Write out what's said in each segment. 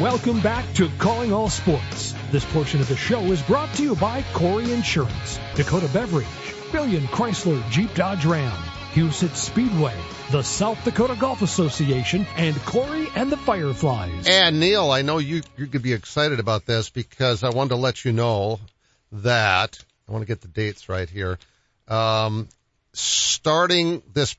Welcome back to Calling All Sports. This portion of the show is brought to you by Corey Insurance, Dakota Beverage, Billion Chrysler Jeep Dodge Ram, Hewsett Speedway, the South Dakota Golf Association, and Corey and the Fireflies. And Neil, I know you could be excited about this because I wanted to let you know that, I want to get the dates right here, starting this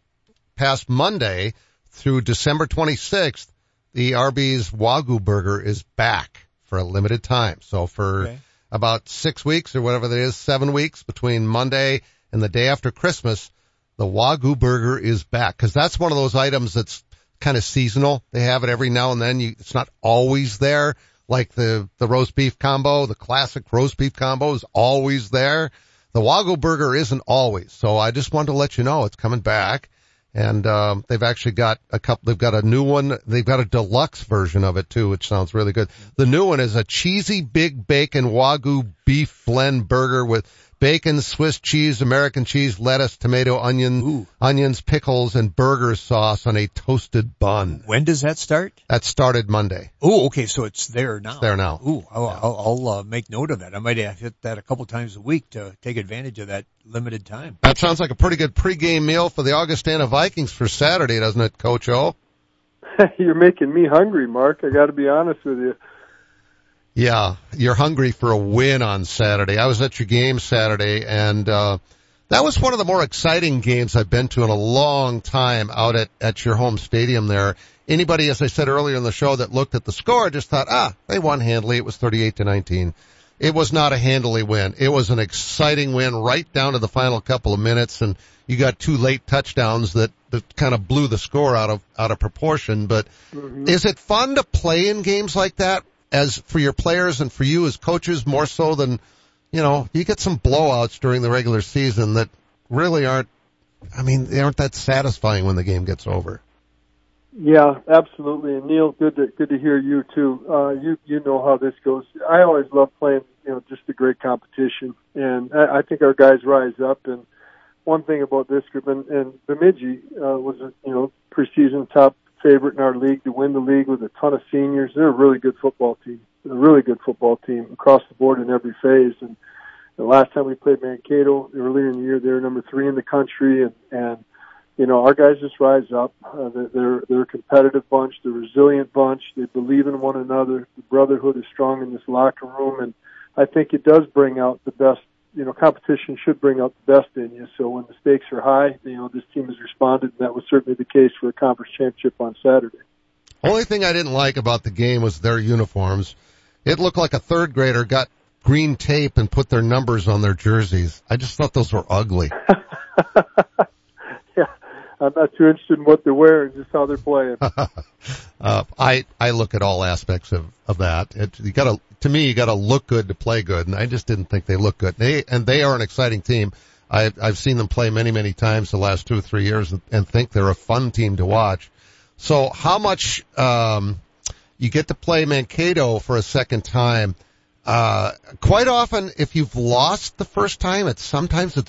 past Monday through December 26th, the Arby's Wagyu Burger is back for a limited time. So for about 6 weeks or whatever that is, 7 weeks between Monday and the day after Christmas, the Wagyu Burger is back. Because that's one of those items that's kind of seasonal. They have it every now and then. It's not always there. Like the roast beef combo, the classic roast beef combo is always there. The Wagyu Burger isn't always. So I just wanted to let you know it's coming back. And, they've actually got a couple, they've got a new one, they've got a deluxe version of it too, which sounds really good. The new one is a cheesy big bacon Wagyu beef blend burger with bacon, Swiss cheese, American cheese, lettuce, tomato, onions, pickles, and burger sauce on a toasted bun. When does that start? That started Monday. Oh, okay. So it's there now. It's there now. Ooh, I'll make note of that. I might have hit that a couple times a week to take advantage of that limited time. That sounds like a pretty good pregame meal for the Augustana Vikings for Saturday, doesn't it, Coach O? You're making me hungry, Mark. I got to be honest with you. Yeah, you're hungry for a win on Saturday. I was at your game Saturday, and that was one of the more exciting games I've been to in a long time out at your home stadium there. Anybody, as I said earlier in the show, that looked at the score just thought, they won handily. It was 38-19. It was not a handily win. It was an exciting win right down to the final couple of minutes, and you got two late touchdowns that kind of blew the score out of proportion. But is it fun to play in games like that? As for your players and for you as coaches, more so than, you get some blowouts during the regular season that really aren't that satisfying when the game gets over. Yeah, absolutely. And Neil, good to hear you too. You know how this goes. I always love playing, just the great competition. And I think our guys rise up. And one thing about this group, and Bemidji, was preseason top favorite in our league to win the league with a ton of seniors. They're a really good football team. Across the board in every phase. And the last time we played Mankato earlier in the year, they were number 3 in the country. And our guys just rise up. They're a competitive bunch. They're a resilient bunch. They believe in one another. The brotherhood is strong in this locker room. And I think it does bring out the best. Competition should bring out the best in you. So when the stakes are high, this team has responded, and that was certainly the case for a conference championship on Saturday. Only thing I didn't like about the game was their uniforms. It looked like a third grader got green tape and put their numbers on their jerseys. I just thought those were ugly. Yeah, I'm not too interested in what they're wearing, just how they're playing. I look at all aspects of that. To me, you got to look good to play good, and I just didn't think they looked good. They are an exciting team. I've seen them play many, many times the last 2 or 3 years, and think they're a fun team to watch. So, how much you get to play Mankato for a second time? Quite often, if you've lost the first time, it's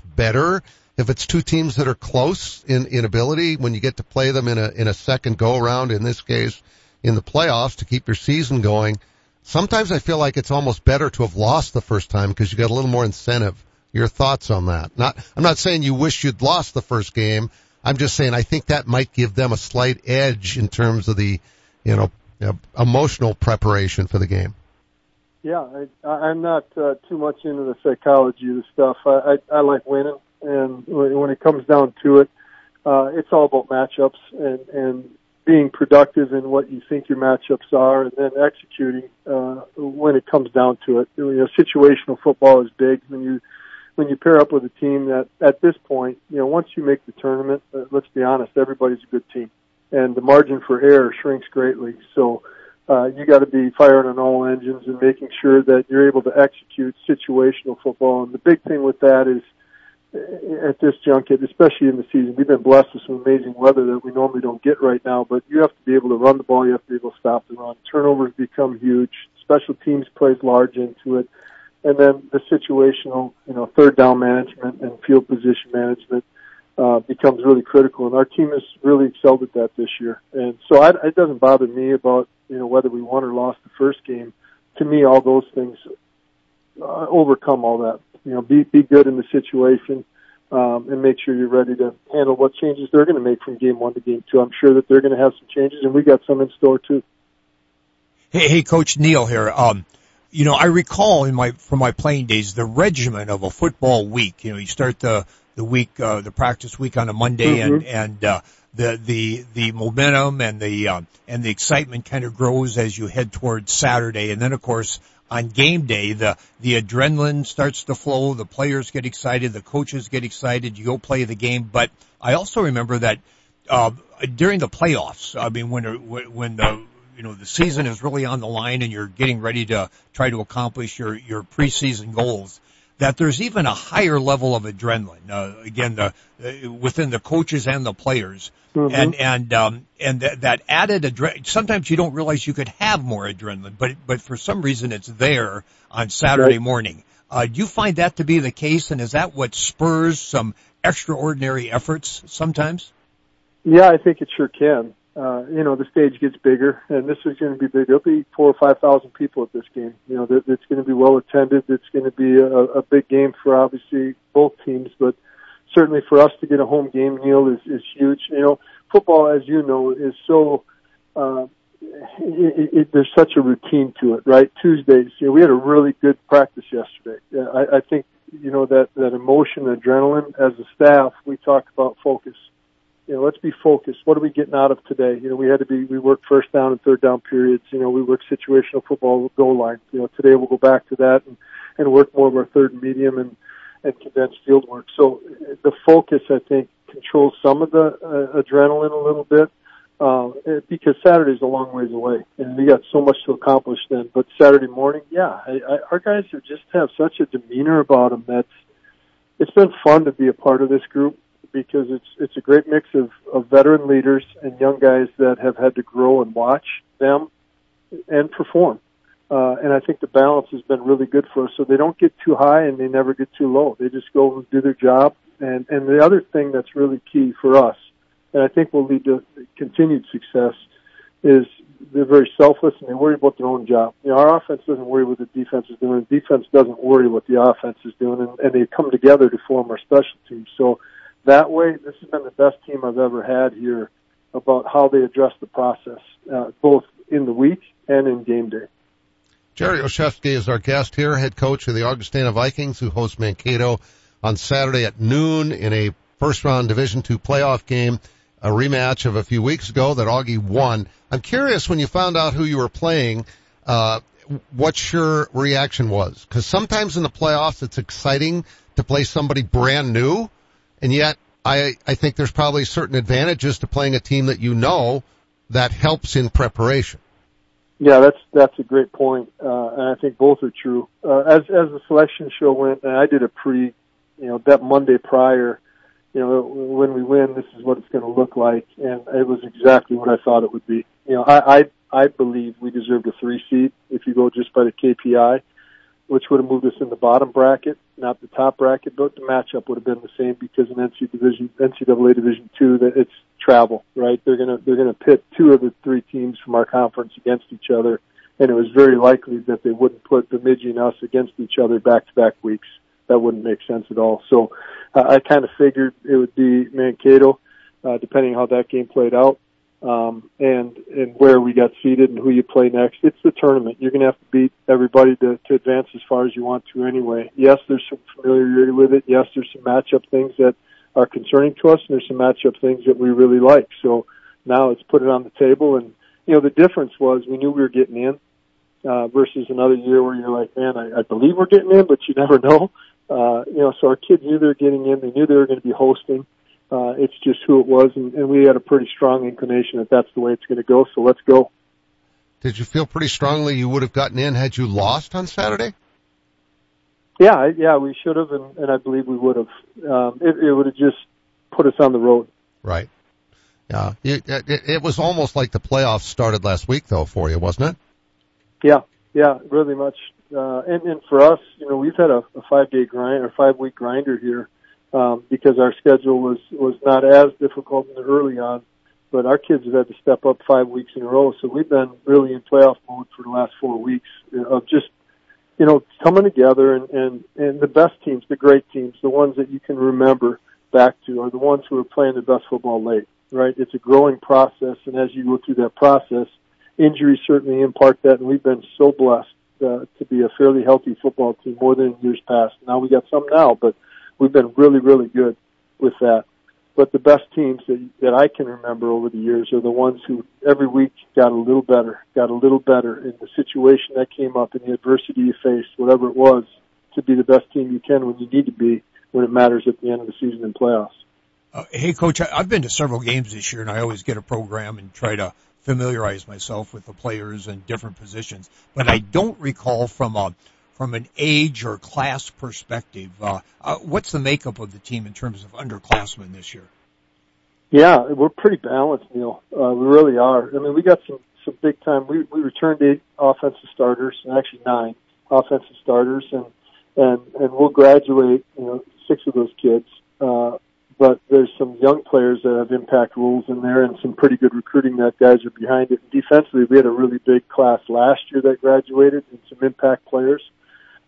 better if it's two teams that are close in ability when you get to play them in a second go around. In this case, in the playoffs to keep your season going. Sometimes I feel like it's almost better to have lost the first time because you got a little more incentive. Your thoughts on that? I'm not saying you wish you'd lost the first game. I'm just saying I think that might give them a slight edge in terms of the, emotional preparation for the game. Yeah, I'm not too much into the psychology of the stuff. I like winning, and when it comes down to it, it's all about matchups and being productive in what you think your matchups are, and then executing when it comes down to it. Situational football is big when you pair up with a team that at this point, once you make the tournament, let's be honest, everybody's a good team, and the margin for error shrinks greatly. So you got to be firing on all engines and making sure that you're able to execute situational football. And the big thing with that is, at this junket, especially in the season, we've been blessed with some amazing weather that we normally don't get right now, but you have to be able to run the ball, you have to be able to stop the run. Turnovers become huge. Special teams plays large into it. And then the situational, third down management and field position management becomes really critical. And our team has really excelled at that this year. And so it doesn't bother me about you know, whether we won or lost the first game. To me, all those things overcome all that. You know, be good in the situation, and make sure you're ready to handle what changes they're going to make from game one to game two. I'm sure that they're going to have some changes, and we got some in store too. Hey, Coach Neal here. You know, I recall from my playing days the regimen of a football week. You know, you start the practice week on a Monday, mm-hmm. and the momentum and the excitement kind of grows as you head towards Saturday, and then of course on game day the adrenaline starts to flow. The players get excited, the coaches get excited. You go play the game, but I also remember that during the playoffs, I mean when the you know, the season is really on the line and you're getting ready to try to accomplish your preseason goals, that there's even a higher level of adrenaline, again, within the coaches and the players. Mm-hmm. And that added adrenaline, sometimes you don't realize you could have more adrenaline, but for some reason it's there on Saturday morning. Do you find that to be the case, and is that what spurs some extraordinary efforts sometimes? Yeah, I think it sure can. You know, the stage gets bigger, and this is going to be big. There'll be 4,000 or 5,000 people at this game. You know, it's going to be well attended. It's going to be a big game for obviously both teams, but certainly for us to get a home game, Neil, is huge. You know, football, as you know, is so, there's such a routine to it, right? Tuesdays, you know, we had a really good practice yesterday. I think, you know, that emotion, adrenaline, as a staff, we talk about focus. You know, let's be focused. What are we getting out of today? You know, we worked first down and third down periods. You know, we worked situational football goal line. You know, today we'll go back to that and work more of our third and medium and condensed field work. So the focus, I think, controls some of the adrenaline a little bit, because Saturday's a long ways away and we got so much to accomplish then. But Saturday morning, yeah, our guys are just have such a demeanor about them that's, it's been fun to be a part of this group, because it's a great mix of veteran leaders and young guys that have had to grow and watch them and perform. And I think the balance has been really good for us. So they don't get too high and they never get too low. They just go and do their job. And the other thing that's really key for us, and I think will lead to continued success, is they're very selfless and they worry about their own job. You know, our offense doesn't worry what the defense is doing. The defense doesn't worry what the offense is doing. And they come together to form our special teams. So that way, this has been the best team I've ever had here about how they address the process, both in the week and in game day. Jerry Olszewski is our guest here, head coach of the Augustana Vikings, who hosts Mankato on Saturday at noon in a first-round Division II playoff game, a rematch of a few weeks ago that Augie won. I'm curious, when you found out who you were playing, what your reaction was. Because sometimes in the playoffs it's exciting to play somebody brand new, and yet, I think there's probably certain advantages to playing a team that you know that helps in preparation. Yeah, that's a great point, and I think both are true. As the selection show went, and I did a that Monday prior, you know, when we win, this is what it's going to look like, and it was exactly what I thought it would be. You know, I believe we deserved a 3 seed if you go just by the KPI, which would have moved us in the bottom bracket, not the top bracket, but the matchup would have been the same because in NCAA Division II, that it's travel, right? They're gonna pit 2 of the 3 teams from our conference against each other, and it was very likely that they wouldn't put Bemidji and us against each other back-to-back weeks. That wouldn't make sense at all. So I kind of figured it would be Mankato, depending on how that game played out. And where we got seated and who you play next. It's the tournament. You're going to have to beat everybody to advance as far as you want to anyway. Yes, there's some familiarity with it. Yes, there's some matchup things that are concerning to us, and there's some matchup things that we really like. So now let's put it on the table. And, you know, the difference was we knew we were getting in versus another year where you're like, man, I believe we're getting in, but you never know. You know, so our kids knew they were getting in. They knew they were going to be hosting. It's just who it was, and we had a pretty strong inclination that that's the way it's going to go, so let's go. Did you feel pretty strongly you would have gotten in had you lost on Saturday? Yeah, we should have, and I believe we would have. It would have just put us on the road. Right. Yeah. It was almost like the playoffs started last week, though, for you, wasn't it? Yeah, really much. And for us, you know, we've had a 5-day grind or 5-week grinder here. Because our schedule was not as difficult in the early on, but our kids have had to step up 5 weeks in a row. So we've been really in playoff mode for the last 4 weeks of just, you know, coming together and the best teams, the great teams, the ones that you can remember back to are the ones who are playing the best football late, right? It's a growing process, and as you go through that process, injuries certainly impart that, and we've been so blessed to be a fairly healthy football team more than in years past. Now we got some now, but we've been really, really good with that. But the best teams that I can remember over the years are the ones who every week got a little better in the situation that came up, in the adversity you faced, whatever it was, to be the best team you can when you need to be, when it matters at the end of the season in playoffs. Hey, Coach, I've been to several games this year, and I always get a program and try to familiarize myself with the players and different positions. But I don't recall from an age or class perspective, what's the makeup of the team in terms of underclassmen this year? Yeah, we're pretty balanced, Neil. We really are. I mean, we got some big time. We returned 8 offensive starters, actually 9 offensive starters, and we'll graduate, 6 of those kids. But there's some young players that have impact roles in there and some pretty good recruiting that guys are behind it. And defensively, we had a really big class last year that graduated and some impact players.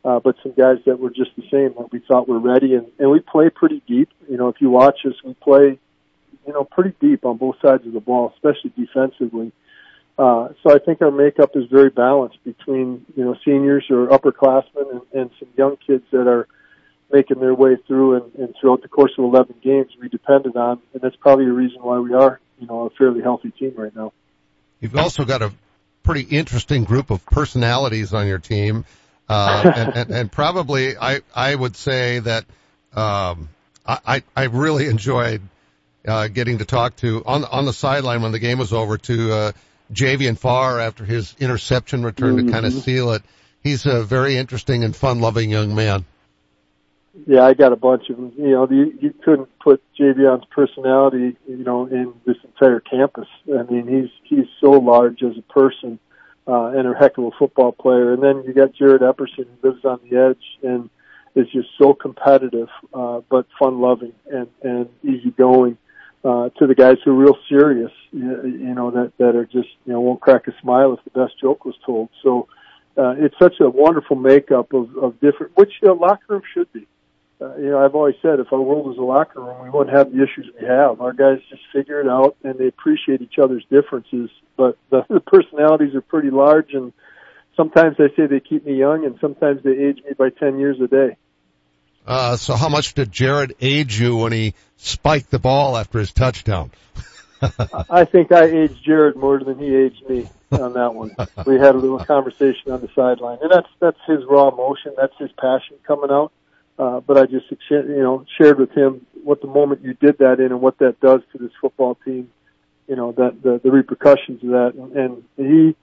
But some guys that were just the same that we thought were ready. And we play pretty deep. If you watch us, we play, pretty deep on both sides of the ball, especially defensively. So I think our makeup is very balanced between, seniors or upperclassmen and some young kids that are making their way through. And throughout the course of 11 games, we depended on, and that's probably a reason why we are, a fairly healthy team right now. You've also got a pretty interesting group of personalities on your team. And probably I would say that, I really enjoyed, getting to talk to on the sideline when the game was over to, Javion Farr after his interception return to kind of seal it. He's a very interesting and fun loving young man. Yeah, I got a bunch of them. You couldn't put Javion's personality, in this entire campus. I mean, he's so large as a person. And a heck of a football player. And then you got Jared Epperson, who lives on the edge and is just so competitive, but fun-loving and easygoing, to the guys who are real serious, that are just, won't crack a smile if the best joke was told. So, it's such a wonderful makeup of different, which a locker room should be. I've always said if our world was a locker room, we wouldn't have the issues we have. Our guys just figure it out, and they appreciate each other's differences. But the personalities are pretty large, and sometimes I say they keep me young, and sometimes they age me by 10 years a day. So how much did Jared age you when he spiked the ball after his touchdown? I think I aged Jared more than he aged me on that one. We had a little conversation on the sideline, and that's his raw emotion. That's his passion coming out. But I just, shared with him what the moment you did that in and what that does to this football team, that the repercussions of that. And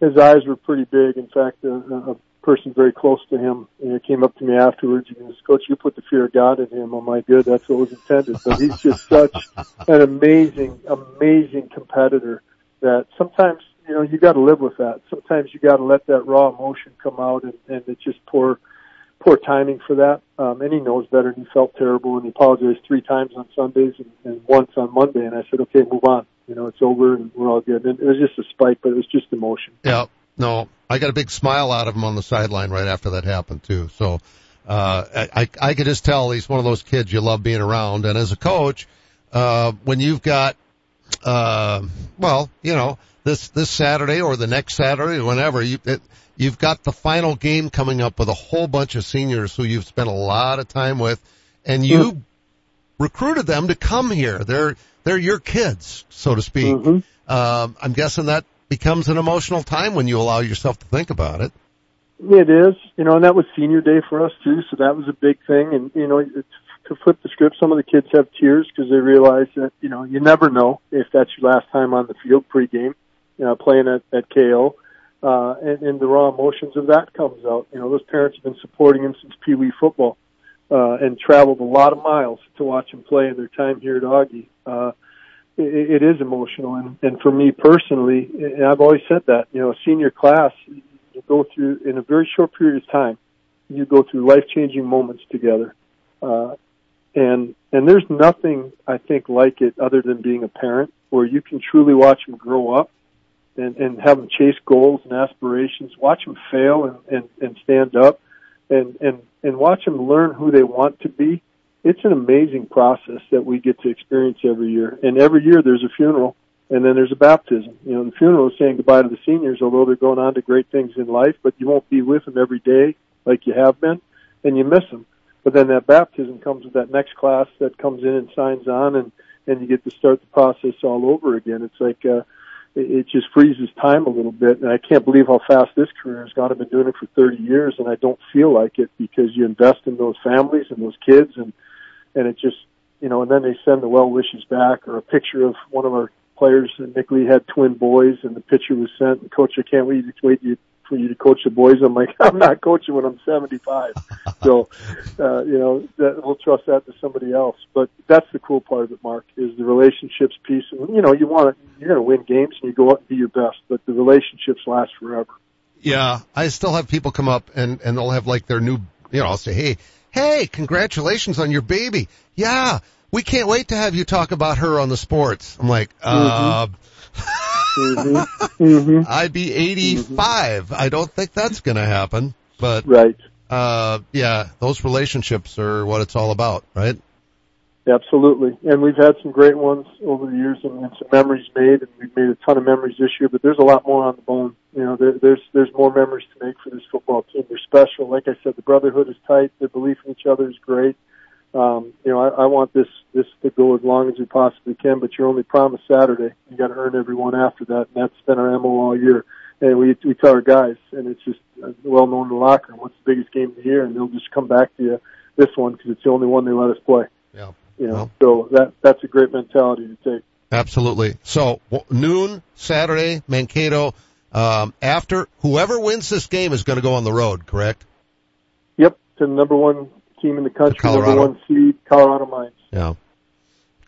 his eyes were pretty big. In fact, a person very close to him came up to me afterwards and goes, "Coach, you put the fear of God in him." I'm like, "Good, that's what was intended." But he's just such an amazing, amazing competitor that sometimes, you got to live with that. Sometimes you got to let that raw emotion come out and it just poor timing for that, and he knows better, and he felt terrible, and he apologized 3 times on Sundays and once on Monday, and I said, "Okay, move on. It's over, and we're all good." And it was just a spike, but it was just emotion. Yeah, no, I got a big smile out of him on the sideline right after that happened, too. So I could just tell he's one of those kids you love being around, and as a coach, when you've got, this Saturday or the next Saturday, whenever, you've got the final game coming up with a whole bunch of seniors who you've spent a lot of time with, and you recruited them to come here. They're your kids, so to speak. Mm-hmm. I'm guessing that becomes an emotional time when you allow yourself to think about it. It is, and that was senior day for us too, so that was a big thing. And, to flip the script, some of the kids have tears because they realize that, you never know if that's your last time on the field pregame, playing at KO. And the raw emotions of that comes out. Those parents have been supporting him since Pee Wee football, and traveled a lot of miles to watch him play in their time here at Augie. It is emotional. And for me personally, and I've always said that, a senior class, you go through in a very short period of time, you go through life-changing moments together. And there's nothing I think like it other than being a parent where you can truly watch them grow up and have them chase goals and aspirations, watch them fail and stand up and watch them learn who they want to be. It's an amazing process that we get to experience every year. And every year there's a funeral, and then there's a baptism. You know, the funeral is saying goodbye to the seniors, although they're going on to great things in life, but you won't be with them every day like you have been, and you miss them. But then that baptism comes with that next class that comes in and signs on, and you get to start the process all over again. It's like it just freezes time a little bit, and I can't believe how fast this career has gone. I've been doing it for 30 years, and I don't feel like it because you invest in those families and those kids, and it just, you know, and then they send the well wishes back or a picture of one of our players, and Nick Lee had twin boys, and the picture was sent, and Coach, I can't wait for you to coach the boys. I'm like, I'm not coaching when I'm 75. So, you know, we'll trust that to somebody else. But that's the cool part of it, Mark, is the relationships piece. And, you know, you're going to win games and you go out and do your best, but the relationships last forever. Yeah. I still have people come up and they'll have like their new, you know, I'll say, Hey, congratulations on your baby. Yeah. We can't wait to have you talk about her on the sports. I'm like, I'd be 85. I don't think that's going to happen. But yeah, those relationships are what it's all about, right? Absolutely. And we've had some great ones over the years, and some memories made, and we've made a ton of memories this year. But there's a lot more on the bone. You know, there's more memories to make for this football team. They're special. Like I said, the brotherhood is tight. The belief in each other is great. You know, I want this to go as long as we possibly can, but you're only promised Saturday. You got to earn every one after that, and that's been our MO all year. And we tell our guys, and it's just well known in the locker room, what's the biggest game of the year, and they'll just come back to you this one because it's the only one they let us play. Yeah, you know, so that's a great mentality to take. Absolutely. So noon Saturday, Mankato. After whoever wins this game is going to go on the road, correct? Yep, to the number one team in the country, Colorado. Number one seed, Colorado Mines. Yeah.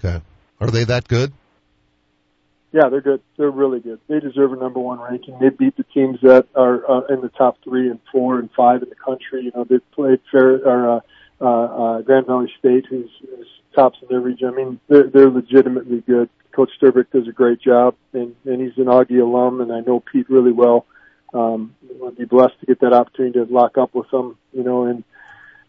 Okay. Are they that good? Yeah, they're good. They're really good. They deserve a number one ranking. They beat the teams that are in the top 3 and 4 and 5 in the country. You know, they've played Grand Valley State, who's tops in their region. I mean, they're legitimately good. Coach Sturbick does a great job, and he's an Augie alum, and I know Pete really well. I'd be blessed to get that opportunity to lock up with them, you know,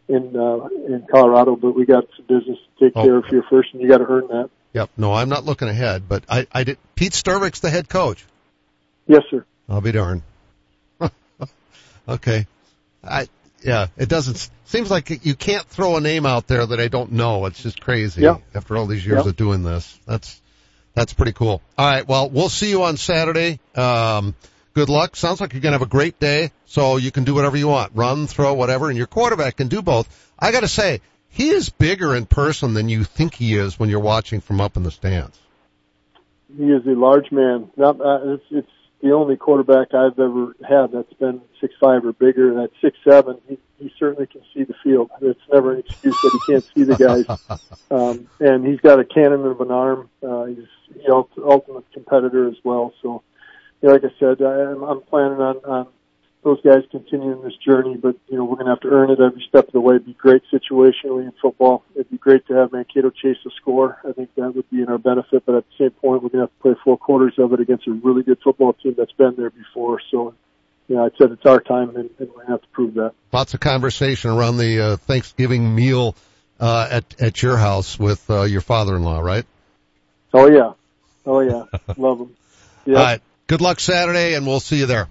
in Colorado, but we got some business to take care of here first, and you got to earn that. Yep. No, I'm not looking ahead, but I did. Pete Sturbick's the head coach. Yes, sir. I'll be darned. Okay. Yeah. It doesn't seems like you can't throw a name out there that I don't know. It's just crazy. Yep. After all these years of doing this, that's pretty cool. All right. Well, we'll see you on Saturday. Good luck. Sounds like you're going to have a great day, so you can do whatever you want. Run, throw, whatever, and your quarterback can do both. I got to say, he is bigger in person than you think he is when you're watching from up in the stands. He is a large man. It's the only quarterback I've ever had that's been 6'5 or bigger, and at 6'7, he certainly can see the field. It's never an excuse that he can't see the guys. And he's got a cannon of an arm. He's the ultimate competitor as well, so... Like I said, I'm planning on those guys continuing this journey, but, you know, we're going to have to earn it every step of the way. It'd be great situationally in football. It'd be great to have Mankato chase a score. I think that would be in our benefit, but at the same point, we're going to have to play 4 quarters of it against a really good football team that's been there before. So, you know, I said it's our time, and we're going to have to prove that. Lots of conversation around the Thanksgiving meal at your house with your father-in-law, right? Oh, yeah. Oh, yeah. Love him. Yeah. All right. Good luck Saturday, and we'll see you there.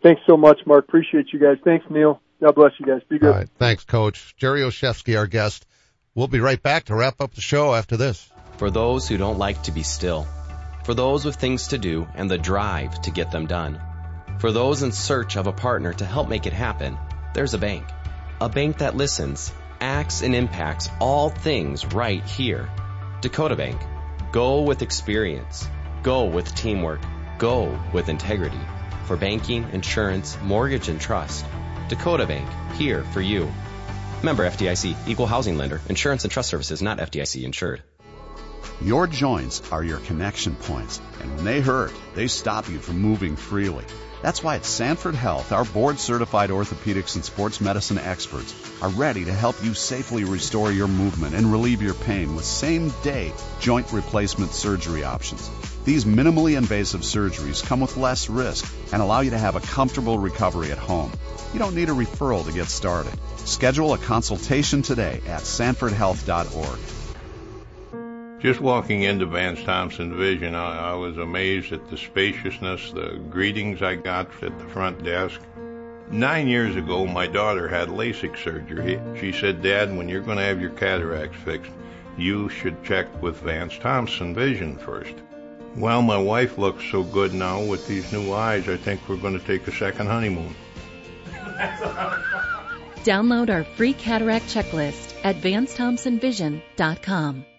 Thanks so much, Mark. Appreciate you guys. Thanks, Neil. God bless you guys. Be good. All right. Thanks, Coach. Jerry Olszewski, our guest. We'll be right back to wrap up the show after this. For those who don't like to be still, for those with things to do and the drive to get them done, for those in search of a partner to help make it happen, there's a bank that listens, acts, and impacts all things right here. Dakota Bank. Go with experience. Go with teamwork. Go with integrity. For banking, insurance, mortgage, and trust, Dakota Bank, here for you. Member FDIC, Equal Housing Lender, Insurance and Trust Services, not FDIC insured. Your joints are your connection points, and when they hurt, they stop you from moving freely. That's why at Sanford Health, our board-certified orthopedics and sports medicine experts are ready to help you safely restore your movement and relieve your pain with same-day joint replacement surgery options. These minimally invasive surgeries come with less risk and allow you to have a comfortable recovery at home. You don't need a referral to get started. Schedule a consultation today at sanfordhealth.org. Just walking into Vance Thompson Vision, I was amazed at the spaciousness, the greetings I got at the front desk. 9 years ago, my daughter had LASIK surgery. She said, "Dad, when you're going to have your cataracts fixed, you should check with Vance Thompson Vision first." Well, my wife looks so good now with these new eyes, I think we're going to take a second honeymoon. Download our free cataract checklist at VanceThompsonVision.com.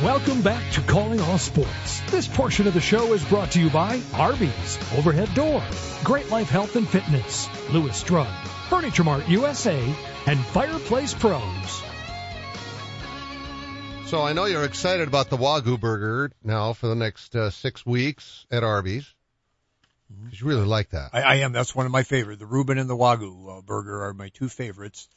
Welcome back to Calling All Sports. This portion of the show is brought to you by Arby's, Overhead Door, Great Life Health and Fitness, Lewis Drug, Furniture Mart USA, and Fireplace Pros. So I know you're excited about the Wagyu Burger now for the next 6 weeks at Arby's. You really like that. I am. That's one of my favorites. The Reuben and the Wagyu Burger are my 2 favorites.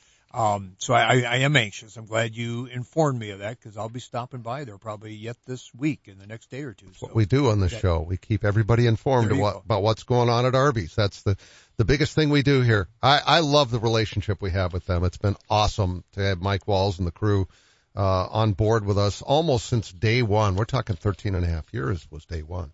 So I am anxious. I'm glad you informed me of that because I'll be stopping by there probably yet this week in the next day or two. So what we do on the show, we keep everybody informed about what's going on at Arby's. That's the biggest thing we do here. I love the relationship we have with them. It's been awesome to have Mike Walls and the crew on board with us almost since day one. We're talking 13 and a half years was day one.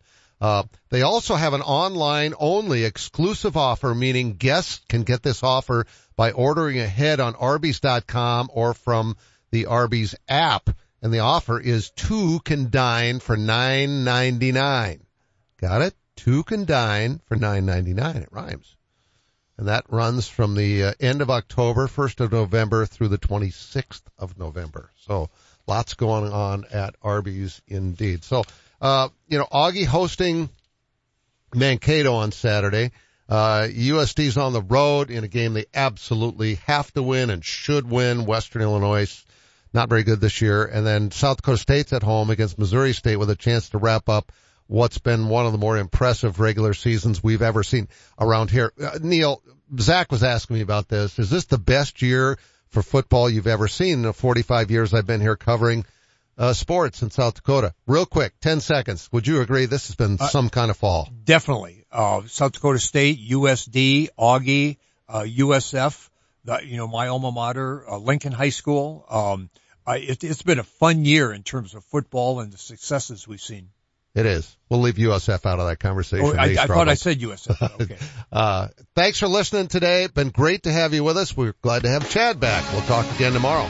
They also have an online-only exclusive offer, meaning guests can get this offer by ordering ahead on Arby's.com or from the Arby's app. And the offer is 2 can dine for $9.99. Got it? 2 can dine for $9.99. It rhymes. And that runs from the end of October, 1st of November, through the 26th of November. So lots going on at Arby's indeed. So... Augie hosting Mankato on Saturday. USD's on the road in a game they absolutely have to win and should win. Western Illinois, not very good this year. And then South Dakota State's at home against Missouri State with a chance to wrap up what's been one of the more impressive regular seasons we've ever seen around here. Neil, Zach was asking me about this. Is this the best year for football you've ever seen in the 45 years I've been here covering sports in South Dakota? Real quick, 10 seconds. Would you agree this has been some kind of fall? Definitely. South Dakota State, USD, Augie, USF, my alma mater, Lincoln High School. It's been a fun year in terms of football and the successes we've seen. It is. We'll leave USF out of that conversation. Oh, I thought I said USF. Okay. Thanks for listening today. Been great to have you with us. We're glad to have Chad back. We'll talk again tomorrow.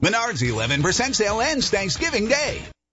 Menards 11% sale ends Thanksgiving Day.